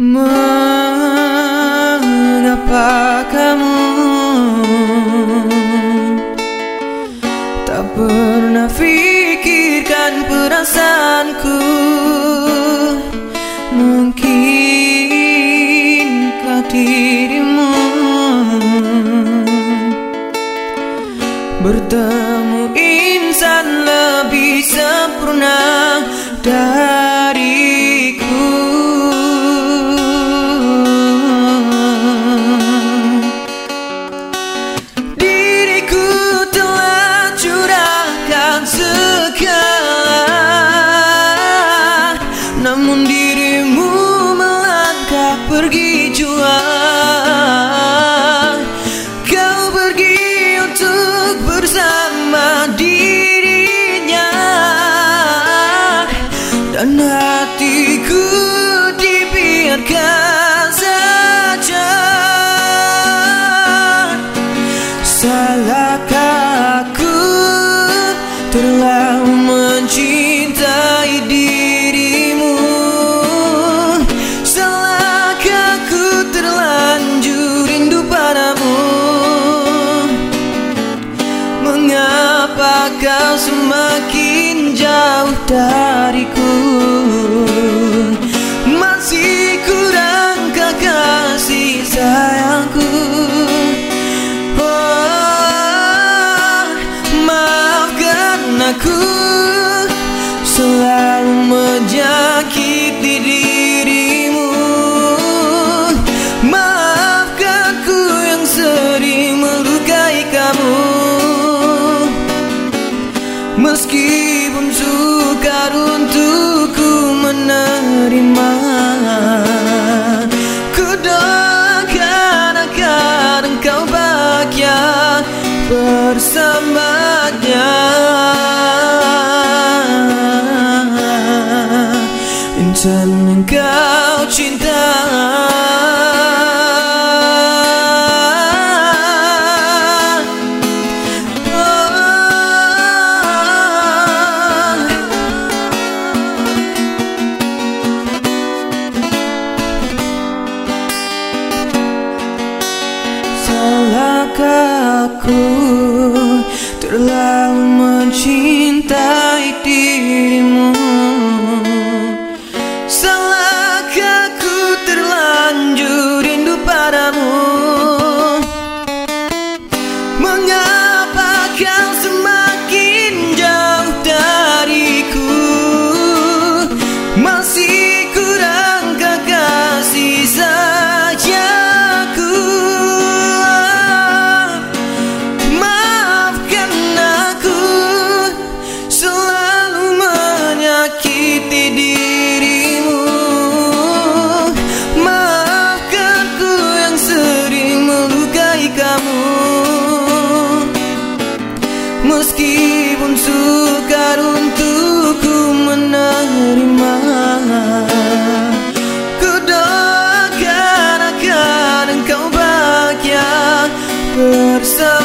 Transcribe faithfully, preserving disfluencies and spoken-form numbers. Mengapa kamu tak pernah fikirkan perasaanku? Mungkinkah dirimu bertemu insan lebih sempurna dariku? Diriku telah curahkan segala, namun dirimu melangkah pergi jua. Dan hatiku dibiarkan saja. Salahkah aku terlalu mencintai dirimu? Salahkah aku terlanjur rindu padamu? Mengapa kau semakin jauh dariku? Aku selalu menyakiti dirimu. Maafkan ku yang sering melukai kamu. Meskipun sukar untukku menerima, ku doakan agar engkau bahagia bersamanya. Insan kau cinta, oh. Salahkah aku terlalu mencintai dirimu? Meskipun sukar untukku menerima, ku doakan agar engkau bahagia bersama.